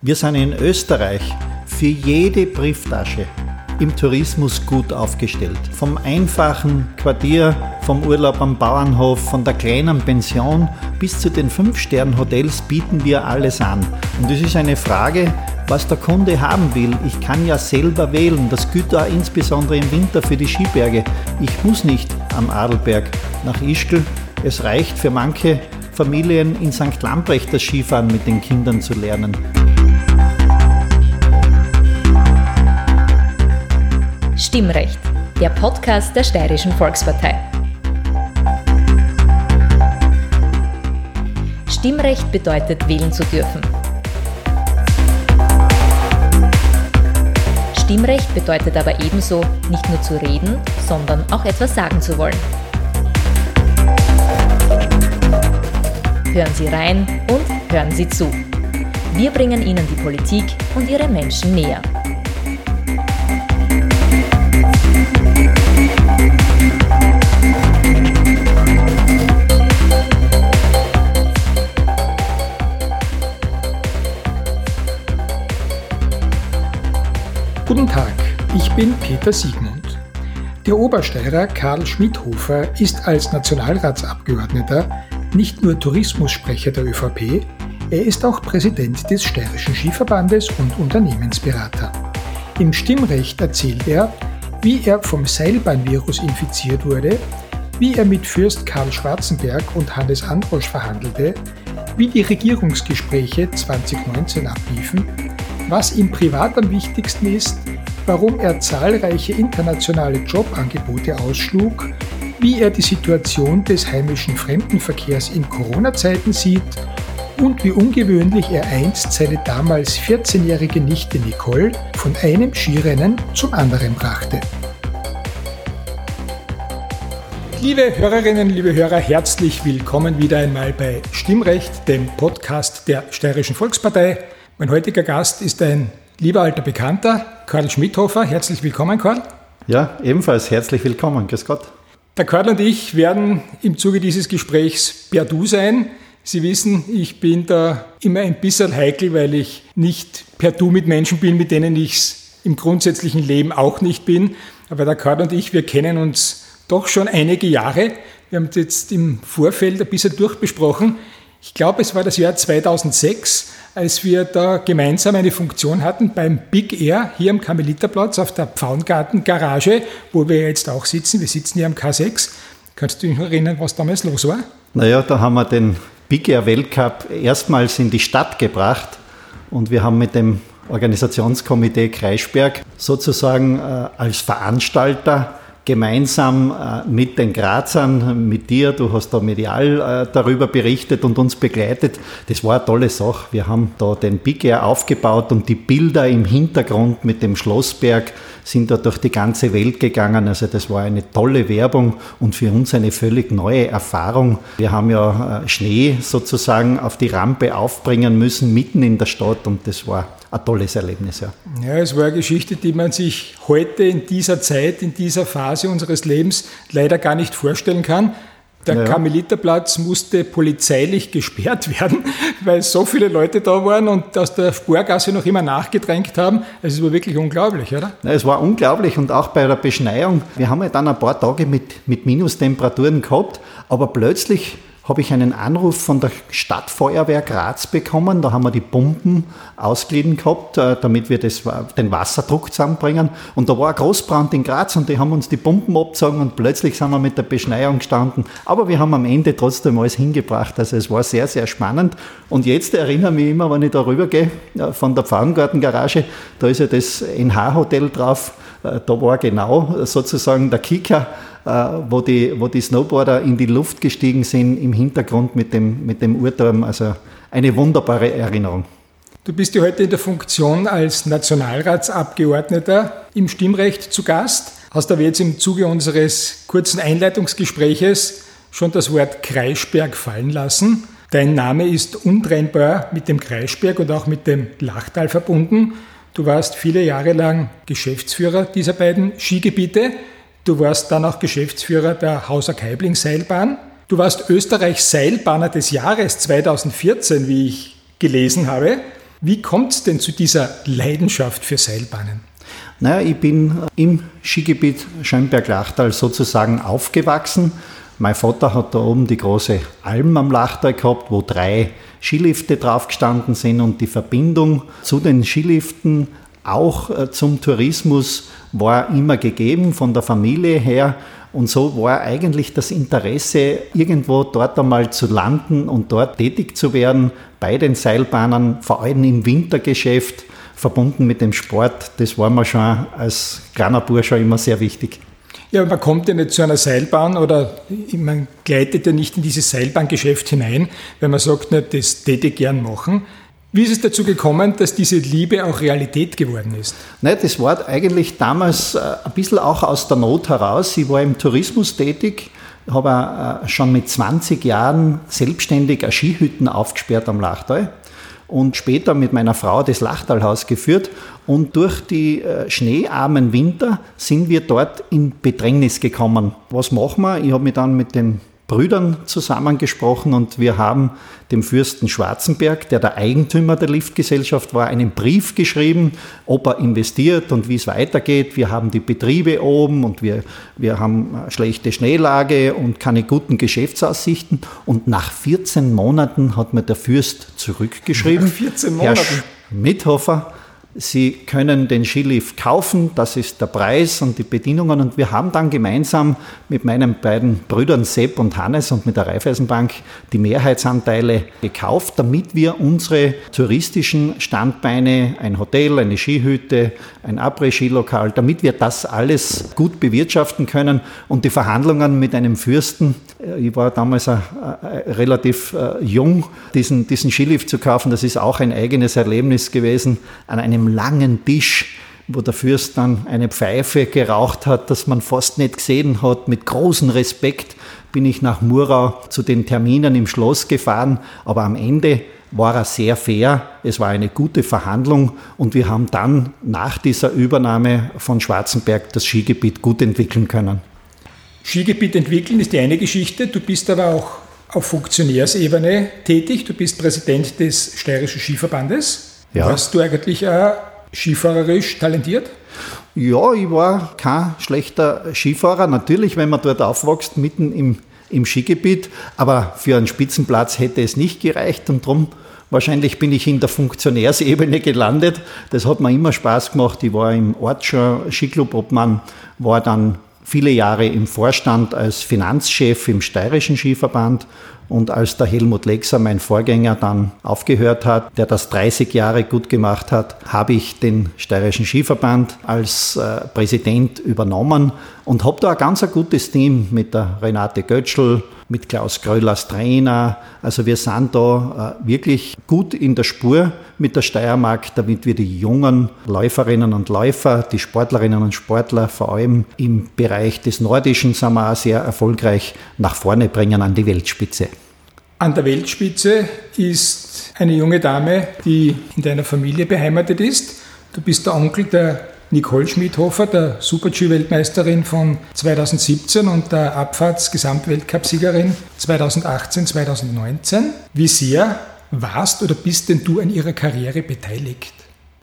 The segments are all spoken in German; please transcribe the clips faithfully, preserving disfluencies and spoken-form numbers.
Wir sind in Österreich für jede Brieftasche im Tourismus gut aufgestellt. Vom einfachen Quartier, vom Urlaub am Bauernhof, von der kleinen Pension bis zu den Fünf-Sterne-Hotels bieten wir alles an. Und es ist eine Frage, was der Kunde haben will. Ich kann ja selber wählen. Das gilt auch insbesondere im Winter für die Skiberge. Ich muss nicht am Arlberg nach Ischgl. Es reicht für manche Familien in Sankt Lambrecht das Skifahren mit den Kindern zu lernen. Stimmrecht, der Podcast der Steirischen Volkspartei. Stimmrecht bedeutet, wählen zu dürfen. Stimmrecht bedeutet aber ebenso, nicht nur zu reden, sondern auch etwas sagen zu wollen. Hören Sie rein und hören Sie zu. Wir bringen Ihnen die Politik und ihre Menschen näher. Guten Tag, ich bin Peter Siegmund. Der Obersteirer Karl Schmidhofer ist als Nationalratsabgeordneter nicht nur Tourismussprecher der ÖVP, er ist auch Präsident des Steirischen Skiverbandes und Unternehmensberater. Im Stimmrecht erzählt er, wie er vom Seilbahnvirus infiziert wurde, wie er mit Fürst Karl Schwarzenberg und Hannes Androsch verhandelte, wie die Regierungsgespräche zwanzig neunzehn abliefen, was ihm privat am wichtigsten ist, warum er zahlreiche internationale Jobangebote ausschlug, wie er die Situation des heimischen Fremdenverkehrs in Corona-Zeiten sieht und wie ungewöhnlich er einst seine damals vierzehnjährige Nichte Nicole von einem Skirennen zum anderen brachte. Liebe Hörerinnen, liebe Hörer, herzlich willkommen wieder einmal bei Stimmrecht, dem Podcast der Steirischen Volkspartei. Mein heutiger Gast ist ein lieber alter Bekannter, Karl Schmidhofer. Herzlich willkommen, Karl. Ja, ebenfalls herzlich willkommen. Grüß Gott. Der Karl und ich werden im Zuge dieses Gesprächs per Du sein. Sie wissen, ich bin da immer ein bisschen heikel, weil ich nicht per Du mit Menschen bin, mit denen ich es im grundsätzlichen Leben auch nicht bin. Aber der Karl und ich, wir kennen uns doch schon einige Jahre. Wir haben es jetzt im Vorfeld ein bisschen durchbesprochen. Ich glaube, es war das Jahr zweitausendsechs, als wir da gemeinsam eine Funktion hatten beim Big Air hier am Karmeliterplatz auf der Pfauengarten-Garage, wo wir jetzt auch sitzen. Wir sitzen hier am K sechs. Kannst du dich noch erinnern, was damals los war? Naja, da haben wir den Big Air Weltcup erstmals in die Stadt gebracht und wir haben mit dem Organisationskomitee Kreischberg sozusagen äh, als Veranstalter gemeinsam mit den Grazern, mit dir, du hast da medial darüber berichtet und uns begleitet. Das war eine tolle Sache. Wir haben da den Big Air aufgebaut und die Bilder im Hintergrund mit dem Schlossberg sind da durch die ganze Welt gegangen. Also das war eine tolle Werbung und für uns eine völlig neue Erfahrung. Wir haben ja Schnee sozusagen auf die Rampe aufbringen müssen, mitten in der Stadt, und das war ein tolles Erlebnis, ja. Ja, es war eine Geschichte, die man sich heute in dieser Zeit, in dieser Phase unseres Lebens leider gar nicht vorstellen kann. Der naja. Karmeliterplatz musste polizeilich gesperrt werden, weil so viele Leute da waren und aus der Sporgasse noch immer nachgedrängt haben. Also es war wirklich unglaublich, oder? Ja, es war unglaublich, und auch bei der Beschneiung. Wir haben ja dann ein paar Tage mit, mit Minustemperaturen gehabt, aber plötzlich habe ich einen Anruf von der Stadtfeuerwehr Graz bekommen. Da haben wir die Pumpen ausgeliehen gehabt, damit wir das, den Wasserdruck zusammenbringen. Und da war ein Großbrand in Graz und die haben uns die Pumpen abgezogen und plötzlich sind wir mit der Beschneiung gestanden. Aber wir haben am Ende trotzdem alles hingebracht. Also es war sehr, sehr spannend. Und jetzt erinnere ich mich immer, wenn ich da rübergehe, von der Pfauengarten-Garage, da ist ja das N H Hotel drauf. Da war genau sozusagen der Kicker, wo die, wo die Snowboarder in die Luft gestiegen sind, im Hintergrund mit dem, mit dem Uhrturm. Also eine wunderbare Erinnerung. Du bist ja heute in der Funktion als Nationalratsabgeordneter im Stimmrecht zu Gast. Hast aber jetzt im Zuge unseres kurzen Einleitungsgespräches schon das Wort Kreischberg fallen lassen. Dein Name ist untrennbar mit dem Kreischberg und auch mit dem Lachtal verbunden. Du warst viele Jahre lang Geschäftsführer dieser beiden Skigebiete. Du warst dann auch Geschäftsführer der Hauser-Kaibling-Seilbahn. Du warst Österreichs Seilbahner des Jahres zweitausendvierzehn, wie ich gelesen habe. Wie kommt es denn zu dieser Leidenschaft für Seilbahnen? Naja, ich bin im Skigebiet Schönberg-Lachtal sozusagen aufgewachsen. Mein Vater hat da oben die große Alm am Lachtal gehabt, wo drei Skilifte drauf gestanden sind, und die Verbindung zu den Skiliften auch zum Tourismus war immer gegeben von der Familie her. Und so war eigentlich das Interesse, irgendwo dort einmal zu landen und dort tätig zu werden, bei den Seilbahnen, vor allem im Wintergeschäft, verbunden mit dem Sport. Das war mir schon als kleiner Bursche immer sehr wichtig. Ja, man kommt ja nicht zu einer Seilbahn oder man gleitet ja nicht in dieses Seilbahngeschäft hinein, wenn man sagt, na, das tät ich gern machen. Wie ist es dazu gekommen, dass diese Liebe auch Realität geworden ist? Nein, das war eigentlich damals ein bisschen auch aus der Not heraus. Ich war im Tourismus tätig, habe schon mit zwanzig Jahren selbstständig eine Skihütten aufgesperrt am Lachtal und später mit meiner Frau das Lachtalhaus geführt. Und durch die äh, schneearmen Winter sind wir dort in Bedrängnis gekommen. Was machen wir? Ich habe mich dann mit den Brüdern zusammengesprochen und wir haben dem Fürsten Schwarzenberg, der der Eigentümer der Liftgesellschaft war, einen Brief geschrieben, ob er investiert und wie es weitergeht. Wir haben die Betriebe oben und wir, wir haben schlechte Schneelage und keine guten Geschäftsaussichten. Und nach vierzehn Monaten hat mir der Fürst zurückgeschrieben, nach vierzehn Monaten. Herr Schmidhofer, Sie können den Skilift kaufen, das ist der Preis und die Bedingungen. Und wir haben dann gemeinsam mit meinen beiden Brüdern Sepp und Hannes und mit der Raiffeisenbank die Mehrheitsanteile gekauft, damit wir unsere touristischen Standbeine, ein Hotel, eine Skihütte, ein Après-Ski-Lokal, damit wir das alles gut bewirtschaften können. Und die Verhandlungen mit einem Fürsten, ich war damals relativ jung, diesen, diesen Skilift zu kaufen, das ist auch ein eigenes Erlebnis gewesen, an einem langen Tisch, wo der Fürst dann eine Pfeife geraucht hat, das man fast nicht gesehen hat. Mit großem Respekt bin ich nach Murau zu den Terminen im Schloss gefahren, aber am Ende war er sehr fair, es war eine gute Verhandlung und wir haben dann nach dieser Übernahme von Schwarzenberg das Skigebiet gut entwickeln können. Skigebiet entwickeln ist die eine Geschichte, du bist aber auch auf Funktionärsebene tätig, du bist Präsident des Steirischen Skiverbandes. Ja. Warst du eigentlich auch skifahrerisch talentiert? Ja, ich war kein schlechter Skifahrer. Natürlich, wenn man dort aufwächst, mitten im, im Skigebiet. Aber für einen Spitzenplatz hätte es nicht gereicht. Und darum wahrscheinlich bin ich in der Funktionärsebene gelandet. Das hat mir immer Spaß gemacht. Ich war im Ortscher Skiclub Obmann, war dann viele Jahre im Vorstand als Finanzchef im Steirischen Skiverband. Und als der Helmut Lexer, mein Vorgänger, dann aufgehört hat, der das dreißig Jahre gut gemacht hat, habe ich den Steirischen Skiverband als äh, Präsident übernommen und habe da ein ganz ein gutes Team mit der Renate Götschel, mit Klaus Gröller als Trainer. Also wir sind da äh, wirklich gut in der Spur mit der Steiermark, damit wir die jungen Läuferinnen und Läufer, die Sportlerinnen und Sportler, vor allem im Bereich des Nordischen sind wir auch sehr erfolgreich, nach vorne bringen an die Weltspitze. An der Weltspitze ist eine junge Dame, die in deiner Familie beheimatet ist. Du bist der Onkel der Nicole Schmidhofer, der Super-G-Weltmeisterin von zweitausendsiebzehn und der Abfahrts-Gesamtweltcup-Siegerin zweitausendachtzehn, zweitausendneunzehn. Wie sehr warst oder bist denn du an ihrer Karriere beteiligt?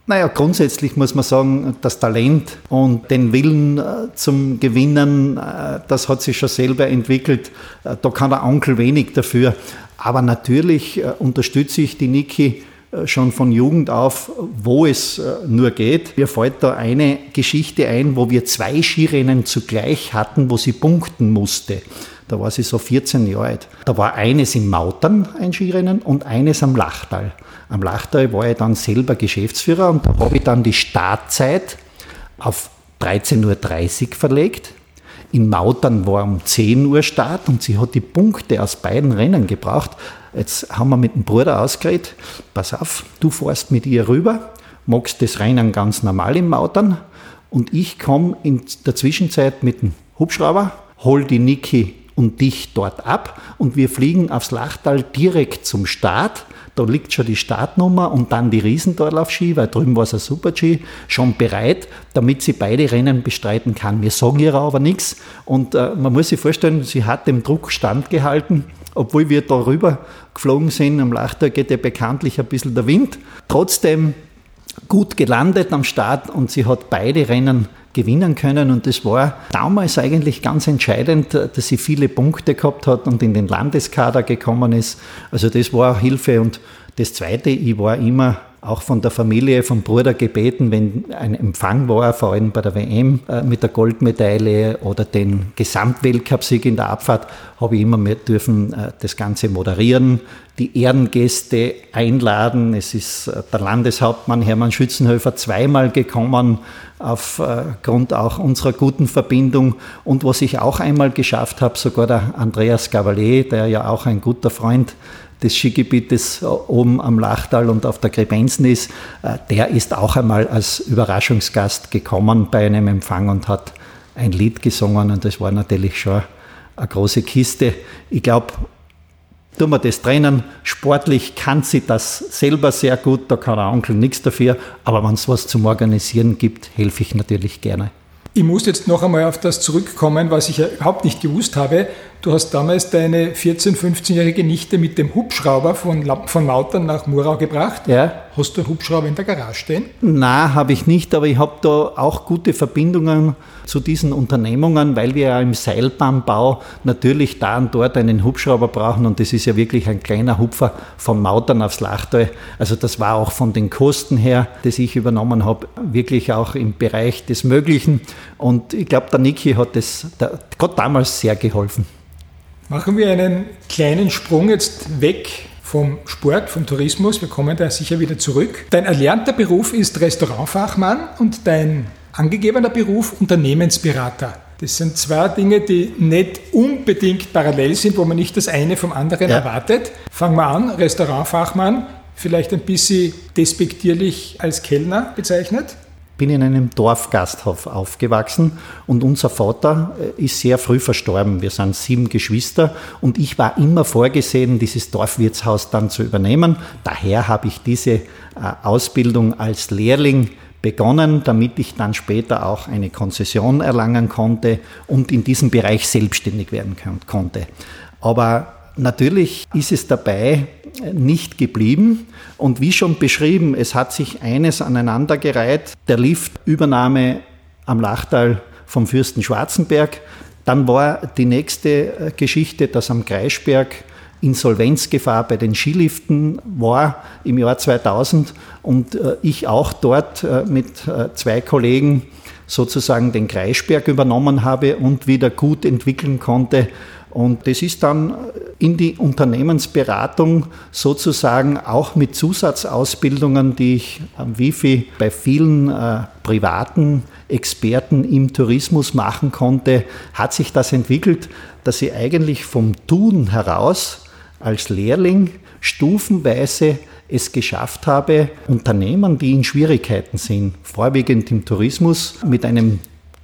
Naja, grundsätzlich muss man sagen, das Talent und den Willen zum Gewinnen, das hat sich schon selber entwickelt. Da kann der Onkel wenig dafür. Aber natürlich unterstütze ich die Niki schon von Jugend auf, wo es nur geht. Mir fällt da eine Geschichte ein, wo wir zwei Skirennen zugleich hatten, wo sie punkten musste. Da war sie so vierzehn Jahre alt. Da war eines in Mautern, ein Skirennen, und eines am Lachtal. Am Lachtal war ich dann selber Geschäftsführer und da habe ich dann die Startzeit auf dreizehn Uhr dreißig verlegt. In Mautern war um zehn Uhr Start und sie hat die Punkte aus beiden Rennen gebraucht. Jetzt haben wir mit dem Bruder ausgeredet, pass auf, du fährst mit ihr rüber, magst das Rennen ganz normal in Mautern und ich komme in der Zwischenzeit mit dem Hubschrauber, hol die Niki und dich dort ab und wir fliegen aufs Lachtal direkt zum Start. Da liegt schon die Startnummer und dann die Riesentorlaufski, weil drüben war es ein Super-G, schon bereit, damit sie beide Rennen bestreiten kann. Wir sagen ihr aber nichts und äh, man muss sich vorstellen, sie hat dem Druck standgehalten obwohl wir da rüber geflogen sind, am Lachtal geht ja bekanntlich ein bisschen der Wind, trotzdem gut gelandet am Start und sie hat beide Rennen gewinnen können und das war damals eigentlich ganz entscheidend, dass sie viele Punkte gehabt hat und in den Landeskader gekommen ist. Also das war Hilfe und das Zweite, ich war immer auch von der Familie, vom Bruder gebeten, wenn ein Empfang war, vor allem bei der W M mit der Goldmedaille oder den Gesamtweltcup-Sieg in der Abfahrt, habe ich immer mehr dürfen das Ganze moderieren, die Ehrengäste einladen. Es ist der Landeshauptmann Hermann Schützenhöfer zweimal gekommen, aufgrund auch unserer guten Verbindung. Und was ich auch einmal geschafft habe, sogar der Andreas Gavalier, der ja auch ein guter Freund des Skigebietes oben am Lachtal und auf der Krebenzen ist, der ist auch einmal als Überraschungsgast gekommen bei einem Empfang und hat ein Lied gesungen und das war natürlich schon eine große Kiste. Ich glaube, tun wir das trennen, sportlich kann sie das selber sehr gut, da kann der Onkel nichts dafür, aber wenn es was zum Organisieren gibt, helfe ich natürlich gerne. Ich muss jetzt noch einmal auf das zurückkommen, was ich ja überhaupt nicht gewusst habe. Du hast damals deine vierzehn-, fünfzehnjährige Nichte mit dem Hubschrauber von, von Mautern nach Murau gebracht. Ja. Hast du einen Hubschrauber in der Garage stehen? Nein, habe ich nicht, aber ich habe da auch gute Verbindungen zu diesen Unternehmungen, weil wir ja im Seilbahnbau natürlich da und dort einen Hubschrauber brauchen und das ist ja wirklich ein kleiner Hupfer von Mautern aufs Lachtal. Also das war auch von den Kosten her, das ich übernommen habe, wirklich auch im Bereich des Möglichen. Und ich glaube, der Niki hat das der, Gott damals sehr geholfen. Machen wir einen kleinen Sprung jetzt weg vom Sport, vom Tourismus. Wir kommen da sicher wieder zurück. Dein erlernter Beruf ist Restaurantfachmann und dein angegebener Beruf Unternehmensberater. Das sind zwei Dinge, die nicht unbedingt parallel sind, wo man nicht das eine vom anderen ja. erwartet. Fangen wir an, Restaurantfachmann, vielleicht ein bisschen despektierlich als Kellner bezeichnet. Bin in einem Dorfgasthof aufgewachsen und unser Vater ist sehr früh verstorben. Wir sind sieben Geschwister und ich war immer vorgesehen, dieses Dorfwirtshaus dann zu übernehmen. Daher habe ich diese Ausbildung als Lehrling begonnen, damit ich dann später auch eine Konzession erlangen konnte und in diesem Bereich selbstständig werden konnte. Aber natürlich ist es dabei nicht geblieben und wie schon beschrieben, es hat sich eines aneinandergereiht, der Liftübernahme am Lachtal vom Fürsten Schwarzenberg, dann war die nächste Geschichte, dass am Kreischberg Insolvenzgefahr bei den Skiliften war im Jahr zweitausend und ich auch dort mit zwei Kollegen sozusagen den Kreischberg übernommen habe und wieder gut entwickeln konnte. Und das ist dann in die Unternehmensberatung sozusagen auch mit Zusatzausbildungen, die ich am Wifi bei vielen äh, privaten Experten im Tourismus machen konnte, hat sich das entwickelt, dass ich eigentlich vom Tun heraus als Lehrling stufenweise es geschafft habe, Unternehmen, die in Schwierigkeiten sind, vorwiegend im Tourismus, mit einem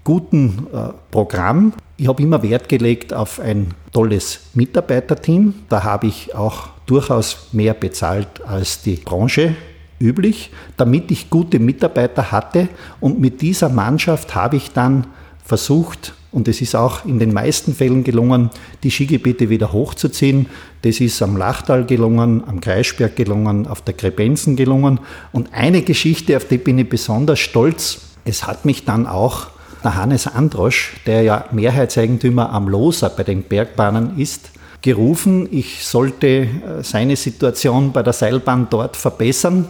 guten äh, Programm. Ich habe immer Wert gelegt auf ein tolles Mitarbeiterteam. Da habe ich auch durchaus mehr bezahlt als die Branche üblich, damit ich gute Mitarbeiter hatte. Und mit dieser Mannschaft habe ich dann versucht, und es ist auch in den meisten Fällen gelungen, die Skigebiete wieder hochzuziehen. Das ist am Lachtal gelungen, am Kreischberg gelungen, auf der Krebenzen gelungen. Und eine Geschichte, auf die bin ich besonders stolz. Es hat mich dann auch der Hannes Androsch, der ja Mehrheitseigentümer am Loser bei den Bergbahnen ist, gerufen, ich sollte seine Situation bei der Seilbahn dort verbessern.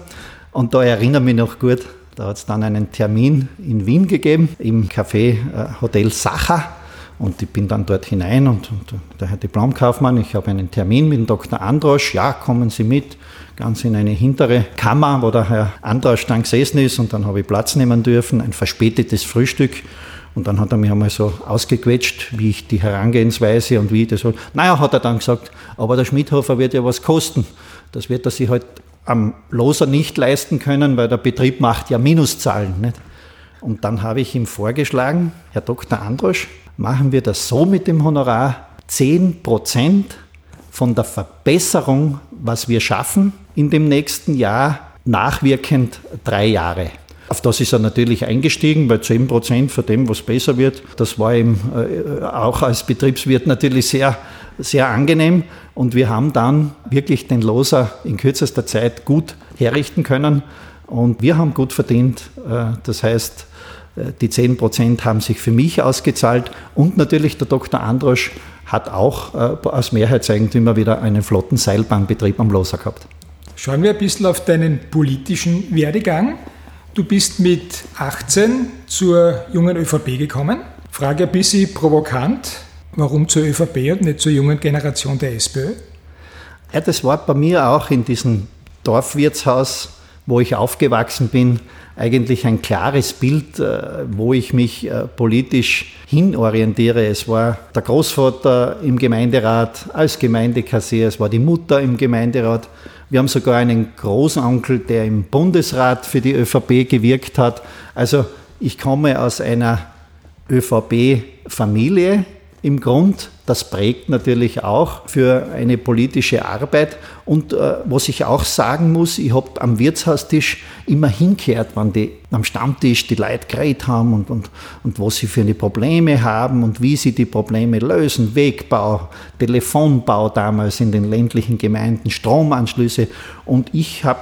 Und da erinnere ich mich noch gut, da hat es dann einen Termin in Wien gegeben, im Café Hotel Sacher. Und ich bin dann dort hinein und, und der Herr Diplomkaufmann, ich habe einen Termin mit dem Doktor Androsch, ja, kommen Sie mit, ganz in eine hintere Kammer, wo der Herr Androsch dann gesessen ist und dann habe ich Platz nehmen dürfen, ein verspätetes Frühstück und dann hat er mich einmal so ausgequetscht, wie ich die Herangehensweise und wie ich das, naja, hat er dann gesagt, aber der Schmidhofer wird ja was kosten, das wird er sich halt am Loser nicht leisten können, weil der Betrieb macht ja Minuszahlen, nicht? Und dann habe ich ihm vorgeschlagen, Herr Doktor Androsch, machen wir das so mit dem Honorar, zehn Prozent von der Verbesserung, was wir schaffen, in dem nächsten Jahr, nachwirkend drei Jahre. Auf das ist er natürlich eingestiegen, weil zehn Prozent von dem, was besser wird, das war ihm auch als Betriebswirt natürlich sehr sehr angenehm und wir haben dann wirklich den Loser in kürzester Zeit gut herrichten können und wir haben gut verdient. Das heißt, die zehn Prozent haben sich für mich ausgezahlt und natürlich der Doktor Androsch hat auch als Mehrheitseigentümer wieder einen flotten Seilbahnbetrieb am Loser gehabt. Schauen wir ein bisschen auf deinen politischen Werdegang. Du bist mit achtzehn zur jungen ÖVP gekommen. Frage ein bisschen provokant, warum zur ÖVP und nicht zur jungen Generation der SPÖ? Ja, das war bei mir auch in diesem Dorfwirtshaus, wo ich aufgewachsen bin, eigentlich ein klares Bild, wo ich mich politisch hinorientiere. Es war der Großvater im Gemeinderat als Gemeindekassier, es war die Mutter im Gemeinderat. Wir haben sogar einen Großonkel, der im Bundesrat für die ÖVP gewirkt hat. Also ich komme aus einer ÖVP-Familie im Grund. Das prägt natürlich auch für eine politische Arbeit. Und äh, was ich auch sagen muss, ich habe am Wirtshaustisch immer hingehört, wenn die am Stammtisch die Leute geredet haben und, und, und was sie für eine Probleme haben und wie sie die Probleme lösen. Wegbau, Telefonbau damals in den ländlichen Gemeinden, Stromanschlüsse. Und ich habe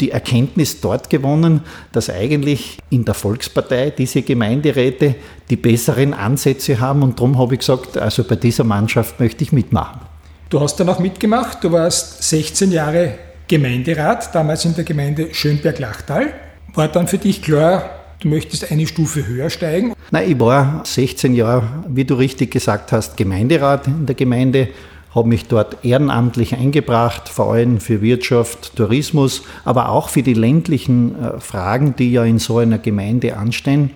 die Erkenntnis dort gewonnen, dass eigentlich in der Volkspartei diese Gemeinderäte die besseren Ansätze haben und darum habe ich gesagt, also bei dieser Mannschaft möchte ich mitmachen. Du hast dann auch mitgemacht, du warst sechzehn Jahre Gemeinderat, damals in der Gemeinde Schönberg-Lachtal. War dann für dich klar, du möchtest eine Stufe höher steigen? Nein, ich war sechzehn Jahre, wie du richtig gesagt hast, Gemeinderat in der Gemeinde, habe mich dort ehrenamtlich eingebracht, vor allem für Wirtschaft, Tourismus, aber auch für die ländlichen Fragen, die ja in so einer Gemeinde anstehen.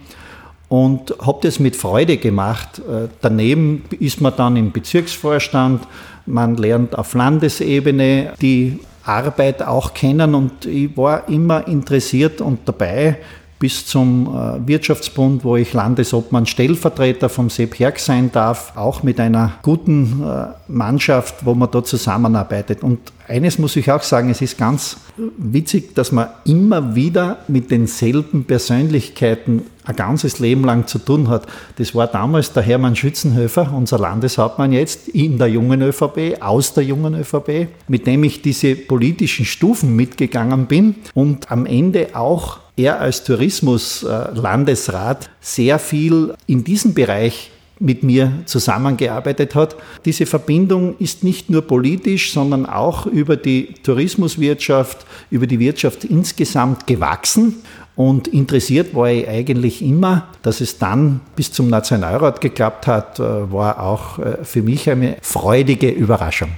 Und habe das mit Freude gemacht. Daneben ist man dann im Bezirksvorstand, man lernt auf Landesebene die Arbeit auch kennen und ich war immer interessiert und dabei bis zum Wirtschaftsbund, wo ich Landesobmann Stellvertreter vom Sepp Herk sein darf, auch mit einer guten Mannschaft, wo man da zusammenarbeitet. Und eines muss ich auch sagen, es ist ganz witzig, dass man immer wieder mit denselben Persönlichkeiten ein ganzes Leben lang zu tun hat. Das war damals der Hermann Schützenhöfer, unser Landeshauptmann jetzt, in der jungen ÖVP, aus der jungen ÖVP, mit dem ich diese politischen Stufen mitgegangen bin und am Ende auch er als Tourismuslandesrat sehr viel in diesem Bereich mit mir zusammengearbeitet hat. Diese Verbindung ist nicht nur politisch, sondern auch über die Tourismuswirtschaft, über die Wirtschaft insgesamt gewachsen. Und interessiert war ich eigentlich immer, dass es dann bis zum Nationalrat geklappt hat, war auch für mich eine freudige Überraschung.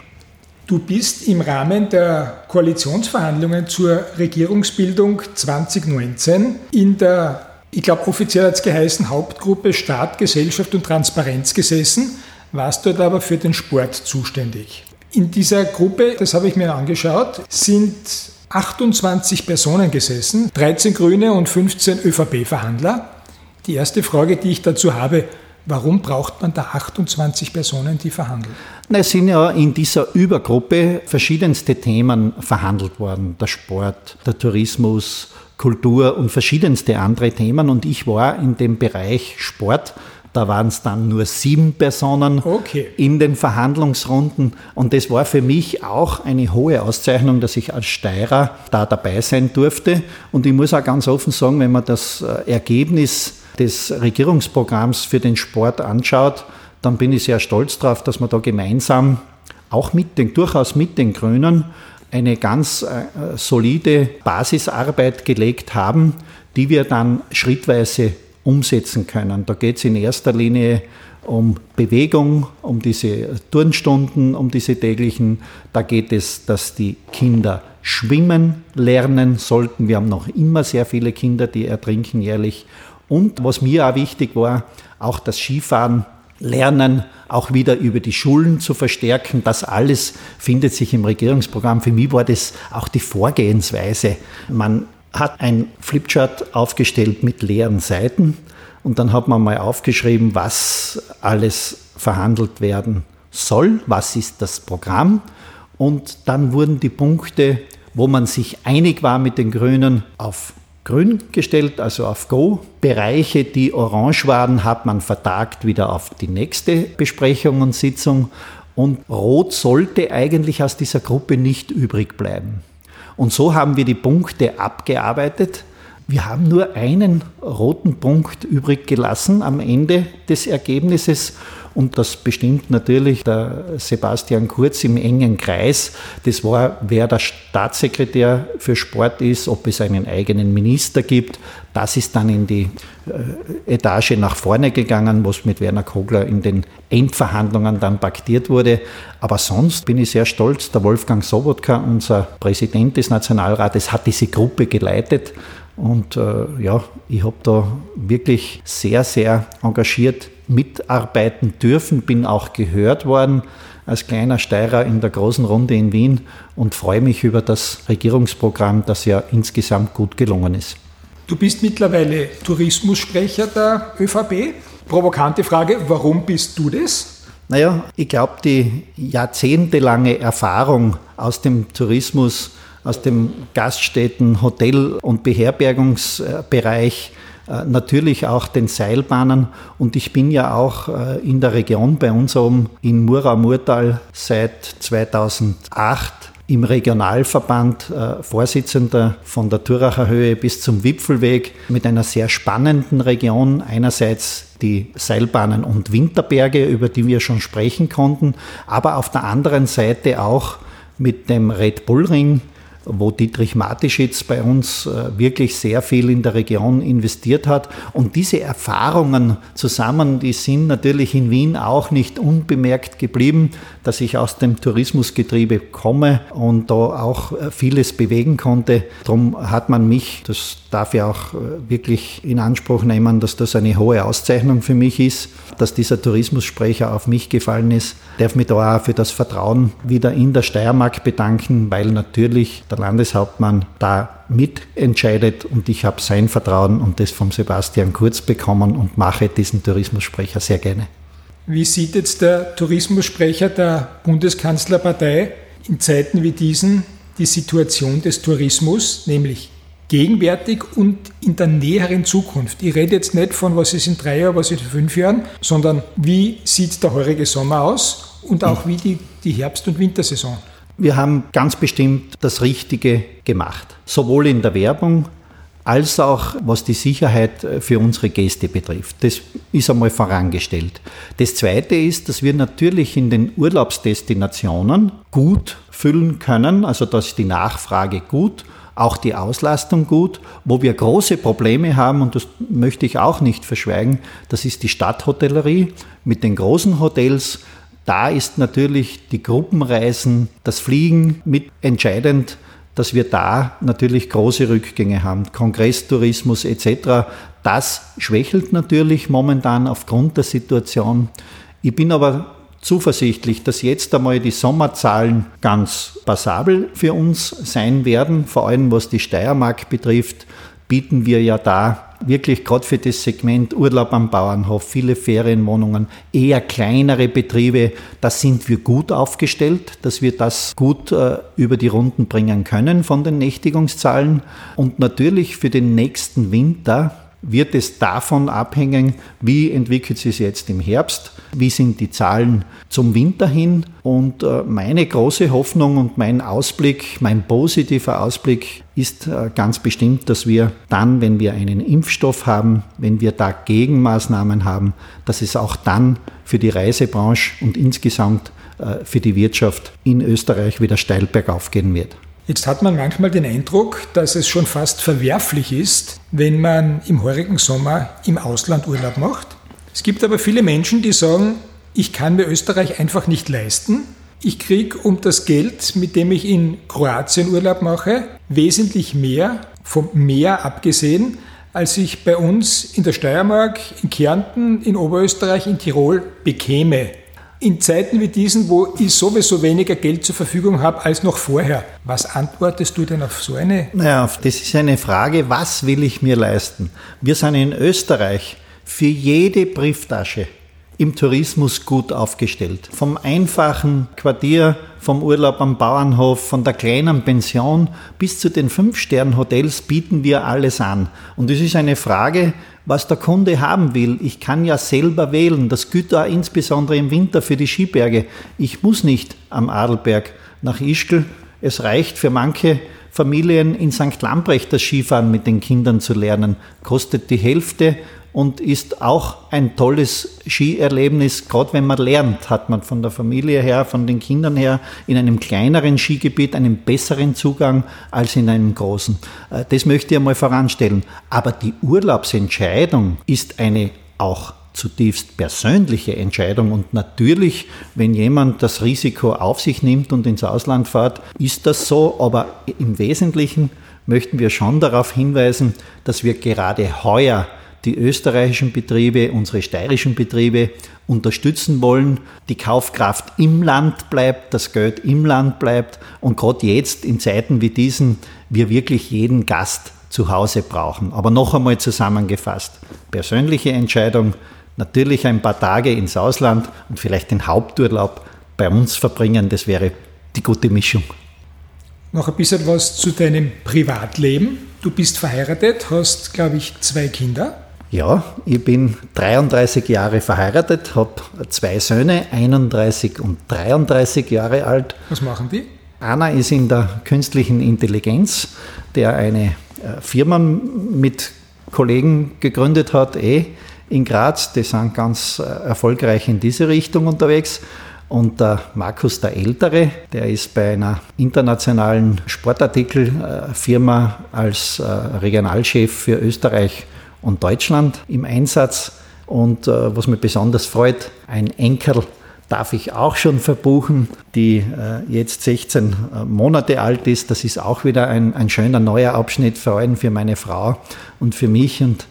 Du bist im Rahmen der Koalitionsverhandlungen zur Regierungsbildung zwanzig neunzehn in der, ich glaube offiziell hat es geheißen, Hauptgruppe Staat, Gesellschaft und Transparenz gesessen, warst dort aber für den Sport zuständig. In dieser Gruppe, das habe ich mir angeschaut, sind achtundzwanzig Personen gesessen, dreizehn Grüne und fünfzehn ÖVP-Verhandler. Die erste Frage, die ich dazu habe: Warum braucht man da achtundzwanzig Personen, die verhandeln? Na, es sind ja in dieser Übergruppe verschiedenste Themen verhandelt worden. Der Sport, der Tourismus, Kultur und verschiedenste andere Themen. Und ich war in dem Bereich Sport, da waren es dann nur sieben Personen okay. In den Verhandlungsrunden. Und das war für mich auch eine hohe Auszeichnung, dass ich als Steirer da dabei sein durfte. Und ich muss auch ganz offen sagen, wenn man das Ergebnis des Regierungsprogramms für den Sport anschaut, dann bin ich sehr stolz darauf, dass wir da gemeinsam, auch mit den, durchaus mit den Grünen, eine ganz äh, solide Basisarbeit gelegt haben, die wir dann schrittweise umsetzen können. Da geht es in erster Linie um Bewegung, um diese Turnstunden, um diese täglichen. Da geht es, dass die Kinder schwimmen lernen sollten. Wir haben noch immer sehr viele Kinder, die ertrinken jährlich. Und was mir auch wichtig war, auch das Skifahren lernen, auch wieder über die Schulen zu verstärken. Das alles findet sich im Regierungsprogramm. Für mich war das auch die Vorgehensweise. Man hat ein Flipchart aufgestellt mit leeren Seiten und dann hat man mal aufgeschrieben, was alles verhandelt werden soll, was ist das Programm. Und dann wurden die Punkte, wo man sich einig war mit den Grünen, auf grün gestellt, also auf Go. Bereiche, die orange waren, hat man vertagt wieder auf die nächste Besprechung und Sitzung. Und Rot sollte eigentlich aus dieser Gruppe nicht übrig bleiben. Und so haben wir die Punkte abgearbeitet. Wir haben nur einen roten Punkt übrig gelassen am Ende des Ergebnisses. Und das bestimmt natürlich der Sebastian Kurz im engen Kreis. Das war, wer der Staatssekretär für Sport ist, ob es einen eigenen Minister gibt. Das ist dann in die äh, Etage nach vorne gegangen, was mit Werner Kogler in den Endverhandlungen dann paktiert wurde. Aber sonst bin ich sehr stolz. Der Wolfgang Sobotka, unser Präsident des Nationalrates, hat diese Gruppe geleitet. Und äh, ja, ich habe da wirklich sehr, sehr engagiert mitarbeiten dürfen, bin auch gehört worden als kleiner Steirer in der großen Runde in Wien und freue mich über das Regierungsprogramm, das ja insgesamt gut gelungen ist. Du bist mittlerweile Tourismussprecher der ÖVP. Provokante Frage, warum bist du das? Naja, ich glaube, die jahrzehntelange Erfahrung aus dem Tourismus, aus dem Gaststätten-, Hotel- und Beherbergungsbereich, natürlich auch den Seilbahnen, und ich bin ja auch in der Region bei uns oben in Murau-Murtal seit zweitausendacht im Regionalverband Vorsitzender von der Turracher Höhe bis zum Wipfelweg mit einer sehr spannenden Region. Einerseits die Seilbahnen und Winterberge, über die wir schon sprechen konnten, aber auf der anderen Seite auch mit dem Red Bull Ring, wo Dietrich Mateschitz bei uns wirklich sehr viel in der Region investiert hat. Und diese Erfahrungen zusammen, die sind natürlich in Wien auch nicht unbemerkt geblieben, dass ich aus dem Tourismusgetriebe komme und da auch vieles bewegen konnte. Darum hat man mich, das darf ich auch wirklich in Anspruch nehmen, dass das eine hohe Auszeichnung für mich ist, dass dieser Tourismussprecher auf mich gefallen ist. Ich darf mich da auch für das Vertrauen wieder in der Steiermark bedanken, weil natürlich der Landeshauptmann da mitentscheidet und ich habe sein Vertrauen und das vom Sebastian Kurz bekommen und mache diesen Tourismussprecher sehr gerne. Wie sieht jetzt der Tourismussprecher der Bundeskanzlerpartei in Zeiten wie diesen die Situation des Tourismus, nämlich gegenwärtig und in der näheren Zukunft? Ich rede jetzt nicht von, was ist in drei Jahren, was ist in fünf Jahren, sondern wie sieht der heurige Sommer aus und auch wie die, die Herbst- und Wintersaison? Wir haben ganz bestimmt das Richtige gemacht, sowohl in der Werbung als auch was die Sicherheit für unsere Gäste betrifft. Das ist einmal vorangestellt. Das Zweite ist, dass wir natürlich in den Urlaubsdestinationen gut füllen können, also dass die Nachfrage gut, auch die Auslastung gut. Wo wir große Probleme haben, und das möchte ich auch nicht verschweigen, das ist die Stadthotellerie mit den großen Hotels. Da ist natürlich die Gruppenreisen, das Fliegen mit entscheidend, dass wir da natürlich große Rückgänge haben. Kongresstourismus et cetera. Das schwächelt natürlich momentan aufgrund der Situation. Ich bin aber zuversichtlich, dass jetzt einmal die Sommerzahlen ganz passabel für uns sein werden. Vor allem was die Steiermark betrifft, bieten wir ja da wirklich gerade für das Segment Urlaub am Bauernhof, viele Ferienwohnungen, eher kleinere Betriebe, da sind wir gut aufgestellt, dass wir das gut äh, über die Runden bringen können von den Nächtigungszahlen. Und natürlich für den nächsten Winter wird es davon abhängen, wie entwickelt sich jetzt im Herbst, wie sind die Zahlen zum Winter hin. Und äh, meine große Hoffnung und mein Ausblick, mein positiver Ausblick ist äh, ganz bestimmt, dass wir dann, wenn wir einen Impfstoff haben, wenn wir da Gegenmaßnahmen haben, dass es auch dann für die Reisebranche und insgesamt äh, für die Wirtschaft in Österreich wieder steil bergauf gehen wird. Jetzt hat man manchmal den Eindruck, dass es schon fast verwerflich ist, wenn man im heurigen Sommer im Ausland Urlaub macht. Es gibt aber viele Menschen, die sagen, ich kann mir Österreich einfach nicht leisten. Ich kriege um das Geld, mit dem ich in Kroatien Urlaub mache, wesentlich mehr, vom Meer abgesehen, als ich bei uns in der Steiermark, in Kärnten, in Oberösterreich, in Tirol bekäme. In Zeiten wie diesen, wo ich sowieso weniger Geld zur Verfügung habe als noch vorher, was antwortest du denn auf so eine? Naja, das ist eine Frage, was will ich mir leisten? Wir sind in Österreich für jede Brieftasche im Tourismus gut aufgestellt. Vom einfachen Quartier, vom Urlaub am Bauernhof, von der kleinen Pension bis zu den Fünf-Sterne-Hotels bieten wir alles an. Und es ist eine Frage, was der Kunde haben will. Ich kann ja selber wählen. Das gilt auch insbesondere im Winter für die Skiberge. Ich muss nicht am Arlberg nach Ischgl. Es reicht für manche Familien in Sankt Lambrecht das Skifahren mit den Kindern zu lernen. Kostet die Hälfte und ist auch ein tolles Skierlebnis. Gerade wenn man lernt, hat man von der Familie her, von den Kindern her in einem kleineren Skigebiet einen besseren Zugang als in einem großen. Das möchte ich einmal voranstellen. Aber die Urlaubsentscheidung ist eine auch zutiefst persönliche Entscheidung. Und natürlich, wenn jemand das Risiko auf sich nimmt und ins Ausland fährt, ist das so. Aber im Wesentlichen möchten wir schon darauf hinweisen, dass wir gerade heuer die österreichischen Betriebe, unsere steirischen Betriebe unterstützen wollen, die Kaufkraft im Land bleibt, das Geld im Land bleibt und gerade jetzt in Zeiten wie diesen wir wirklich jeden Gast zu Hause brauchen. Aber noch einmal zusammengefasst, persönliche Entscheidung, natürlich ein paar Tage ins Ausland und vielleicht den Haupturlaub bei uns verbringen, das wäre die gute Mischung. Noch ein bisschen was zu deinem Privatleben. Du bist verheiratet, hast, glaube ich, zwei Kinder. Ja, ich bin dreiunddreißig Jahre verheiratet, habe zwei Söhne, einunddreißig und dreiunddreißig Jahre alt. Was machen die? Einer ist in der künstlichen Intelligenz, der eine Firma mit Kollegen gegründet hat, eh in Graz. Die sind ganz erfolgreich in diese Richtung unterwegs. Und der Markus, der Ältere, der ist bei einer internationalen Sportartikelfirma als Regionalchef für Österreich und Deutschland im Einsatz. Und was mich besonders freut, ein Enkel darf ich auch schon verbuchen, die jetzt sechzehn Monate alt ist. Das ist auch wieder ein, ein schöner neuer Abschnitt, Freuden für meine Frau und für mich. Und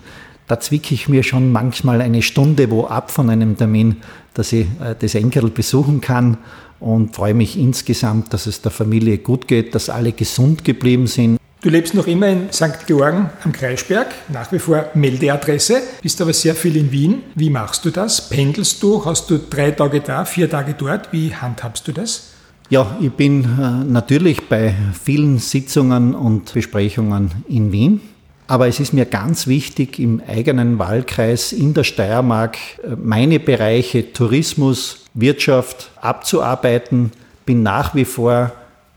da zwicke ich mir schon manchmal eine Stunde wo ab von einem Termin, dass ich das Enkerl besuchen kann und freue mich insgesamt, dass es der Familie gut geht, dass alle gesund geblieben sind. Du lebst noch immer in Sankt Georgen am Kreischberg, nach wie vor Meldeadresse, bist aber sehr viel in Wien. Wie machst du das? Pendelst du? Hast du drei Tage da, vier Tage dort? Wie handhabst du das? Ja, ich bin natürlich bei vielen Sitzungen und Besprechungen in Wien. Aber es ist mir ganz wichtig, im eigenen Wahlkreis in der Steiermark meine Bereiche Tourismus, Wirtschaft abzuarbeiten. Bin nach wie vor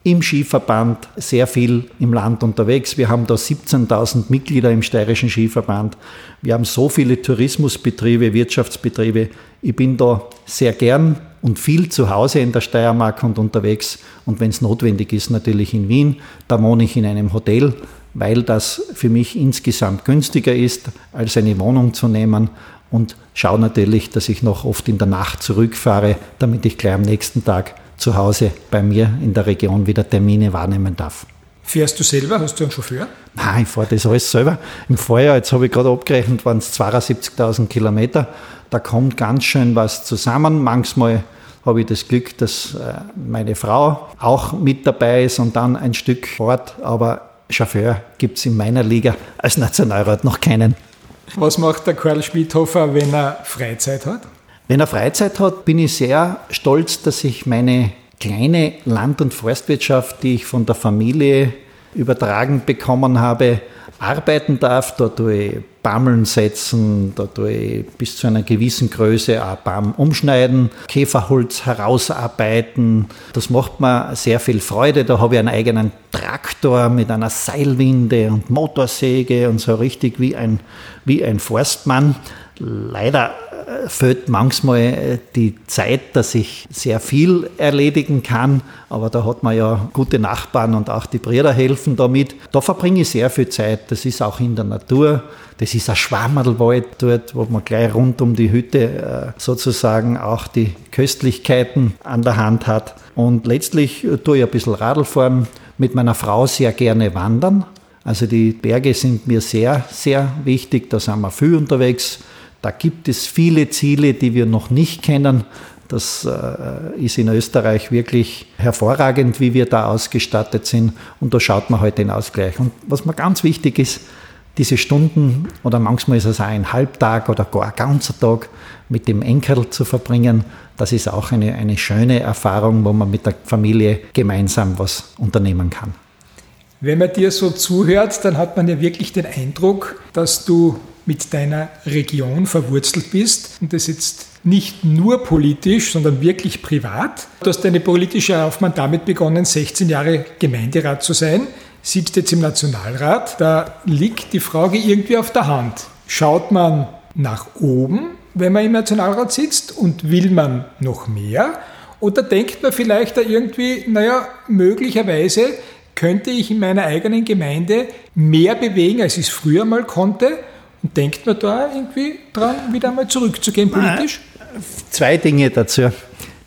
im Skiverband sehr viel im Land unterwegs. Wir haben da siebzehntausend Mitglieder im Steirischen Skiverband. Wir haben so viele Tourismusbetriebe, Wirtschaftsbetriebe. Ich bin da sehr gern und viel zu Hause in der Steiermark und unterwegs. Und wenn es notwendig ist, natürlich in Wien. Da wohne ich in einem Hotel, weil das für mich insgesamt günstiger ist, als eine Wohnung zu nehmen, und schaue natürlich, dass ich noch oft in der Nacht zurückfahre, damit ich gleich am nächsten Tag zu Hause bei mir in der Region wieder Termine wahrnehmen darf. Fährst du selber? Hast du einen Chauffeur? Nein, ich fahre das alles selber. Im Vorjahr, jetzt habe ich gerade abgerechnet, waren es zweiundsiebzigtausend Kilometer. Da kommt ganz schön was zusammen. Manchmal habe ich das Glück, dass meine Frau auch mit dabei ist und dann ein Stück fort, aber Chauffeur gibt es in meiner Liga als Nationalrat noch keinen. Was macht der Karl Schmidhofer, wenn er Freizeit hat? Wenn er Freizeit hat, bin ich sehr stolz, dass ich meine kleine Land- und Forstwirtschaft, die ich von der Familie übertragen bekommen habe, arbeiten darf. Da tue ich Bammeln setzen, da tue ich bis zu einer gewissen Größe auch Baum umschneiden, Käferholz herausarbeiten. Das macht mir sehr viel Freude. Da habe ich einen eigenen Traktor mit einer Seilwinde und Motorsäge und so richtig wie ein, wie ein Forstmann. Leider fehlt manchmal die Zeit, dass ich sehr viel erledigen kann, aber da hat man ja gute Nachbarn und auch die Brüder helfen damit. Da verbringe ich sehr viel Zeit, das ist auch in der Natur, das ist ein Schwammerlwald dort, wo man gleich rund um die Hütte sozusagen auch die Köstlichkeiten an der Hand hat. Und letztlich tue ich ein bisschen Radl fahren, mit meiner Frau sehr gerne wandern. Also die Berge sind mir sehr, sehr wichtig, da sind wir viel unterwegs. Da gibt es viele Ziele, die wir noch nicht kennen. Das äh, ist in Österreich wirklich hervorragend, wie wir da ausgestattet sind. Und da schaut man halt den Ausgleich. Und was mir ganz wichtig ist, diese Stunden oder manchmal ist es auch ein Halbtag oder gar ein ganzer Tag mit dem Enkel zu verbringen, das ist auch eine, eine schöne Erfahrung, wo man mit der Familie gemeinsam was unternehmen kann. Wenn man dir so zuhört, dann hat man ja wirklich den Eindruck, dass du mit deiner Region verwurzelt bist und das jetzt nicht nur politisch, sondern wirklich privat. Du hast deine politische Laufbahn damit begonnen, sechzehn Jahre Gemeinderat zu sein, sitzt jetzt im Nationalrat. Da liegt die Frage irgendwie auf der Hand. Schaut man nach oben, wenn man im Nationalrat sitzt, und will man noch mehr? Oder denkt man vielleicht da irgendwie, naja, möglicherweise könnte ich in meiner eigenen Gemeinde mehr bewegen, als ich es früher mal konnte? Und denkt man da irgendwie dran, wieder einmal zurückzugehen politisch? Zwei Dinge dazu.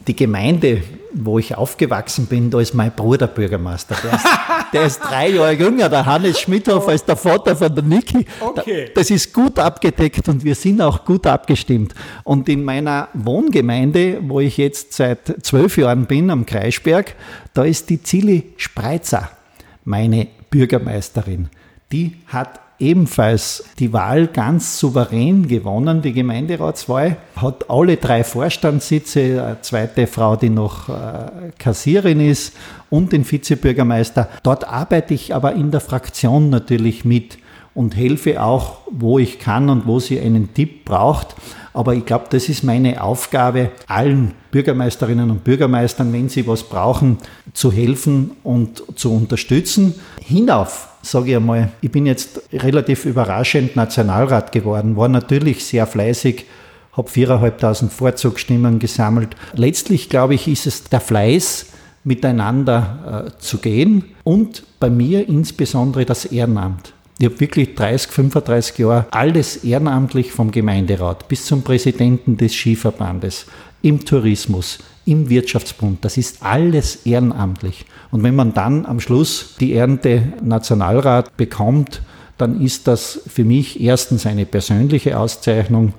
Die Gemeinde, wo ich aufgewachsen bin, da ist mein Bruder Bürgermeister. Der ist, der ist drei Jahre jünger, der Hannes Schmidhofer ist der Vater von der Niki. Okay. Das ist gut abgedeckt und wir sind auch gut abgestimmt. Und in meiner Wohngemeinde, wo ich jetzt seit zwölf Jahren bin, am Kreischberg, da ist die Zilli Spreitzer meine Bürgermeisterin. Die hat ebenfalls die Wahl ganz souverän gewonnen, die Gemeinderatswahl, hat alle drei Vorstandssitze, eine zweite Frau, die noch Kassierin ist, und den Vizebürgermeister. Dort arbeite ich aber in der Fraktion natürlich mit und helfe auch, wo ich kann und wo sie einen Tipp braucht. Aber ich glaube, das ist meine Aufgabe, allen Bürgermeisterinnen und Bürgermeistern, wenn sie was brauchen, zu helfen und zu unterstützen. Hinauf, sage ich einmal, ich bin jetzt relativ überraschend Nationalrat geworden, war natürlich sehr fleißig, habe viertausendfünfhundert Vorzugsstimmen gesammelt. Letztlich, glaube ich, ist es der Fleiß, miteinander äh, zu gehen, und bei mir insbesondere das Ehrenamt. Ich habe wirklich dreißig, fünfunddreißig Jahre alles ehrenamtlich, vom Gemeinderat bis zum Präsidenten des Skiverbandes, im Tourismus, im Wirtschaftsbund. Das ist alles ehrenamtlich. Und wenn man dann am Schluss die Ernte Nationalrat bekommt, dann ist das für mich erstens eine persönliche Auszeichnung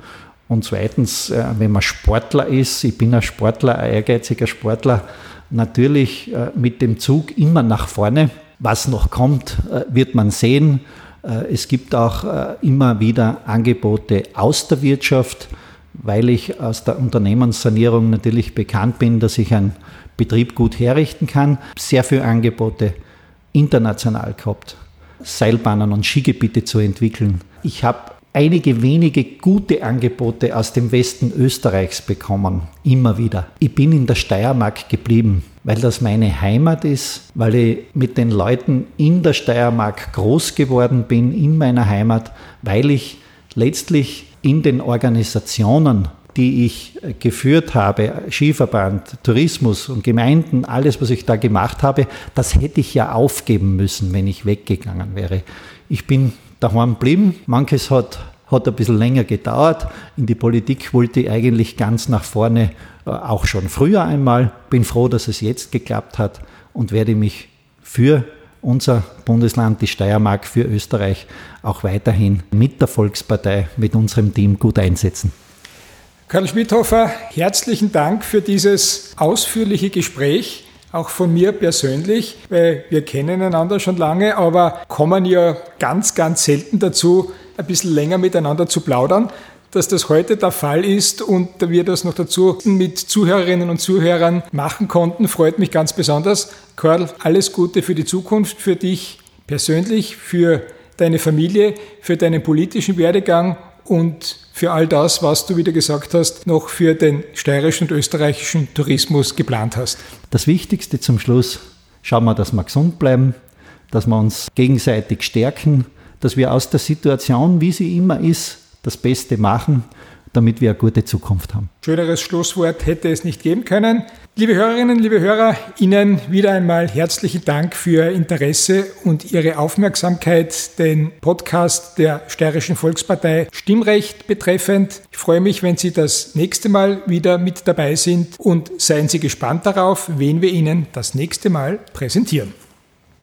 und zweitens, wenn man Sportler ist, ich bin ein Sportler, ein ehrgeiziger Sportler, natürlich mit dem Zug immer nach vorne. Was noch kommt, wird man sehen. Es gibt auch immer wieder Angebote aus der Wirtschaft, weil ich aus der Unternehmenssanierung natürlich bekannt bin, dass ich einen Betrieb gut herrichten kann. Sehr viele Angebote international gehabt, Seilbahnen und Skigebiete zu entwickeln. Ich habe einige wenige gute Angebote aus dem Westen Österreichs bekommen, immer wieder. Ich bin in der Steiermark geblieben, weil das meine Heimat ist, weil ich mit den Leuten in der Steiermark groß geworden bin, in meiner Heimat, weil ich letztlich in den Organisationen, die ich geführt habe, Skiverband, Tourismus und Gemeinden, alles, was ich da gemacht habe, das hätte ich ja aufgeben müssen, wenn ich weggegangen wäre. Ich bin daheim geblieben. Manches hat, hat ein bisschen länger gedauert. In die Politik wollte ich eigentlich ganz nach vorne, auch schon früher einmal. Bin froh, dass es jetzt geklappt hat und werde mich für unser Bundesland, die Steiermark, für Österreich auch weiterhin mit der Volkspartei, mit unserem Team gut einsetzen. Karl Schmidhofer, herzlichen Dank für dieses ausführliche Gespräch, auch von mir persönlich, weil wir kennen einander schon lange, aber kommen ja ganz, ganz selten dazu, ein bisschen länger miteinander zu plaudern. Dass das heute der Fall ist und wir das noch dazu mit Zuhörerinnen und Zuhörern machen konnten, freut mich ganz besonders. Karl, alles Gute für die Zukunft, für dich persönlich, für deine Familie, für deinen politischen Werdegang und für all das, was du, wieder gesagt hast, noch für den steirischen und österreichischen Tourismus geplant hast. Das Wichtigste zum Schluss, schauen wir, dass wir gesund bleiben, dass wir uns gegenseitig stärken, dass wir aus der Situation, wie sie immer ist, das Beste machen, damit wir eine gute Zukunft haben. Schöneres Schlusswort hätte es nicht geben können. Liebe Hörerinnen, liebe Hörer, Ihnen wieder einmal herzlichen Dank für Ihr Interesse und Ihre Aufmerksamkeit, den Podcast der Steirischen Volkspartei Stimmrecht betreffend. Ich freue mich, wenn Sie das nächste Mal wieder mit dabei sind, und seien Sie gespannt darauf, wen wir Ihnen das nächste Mal präsentieren.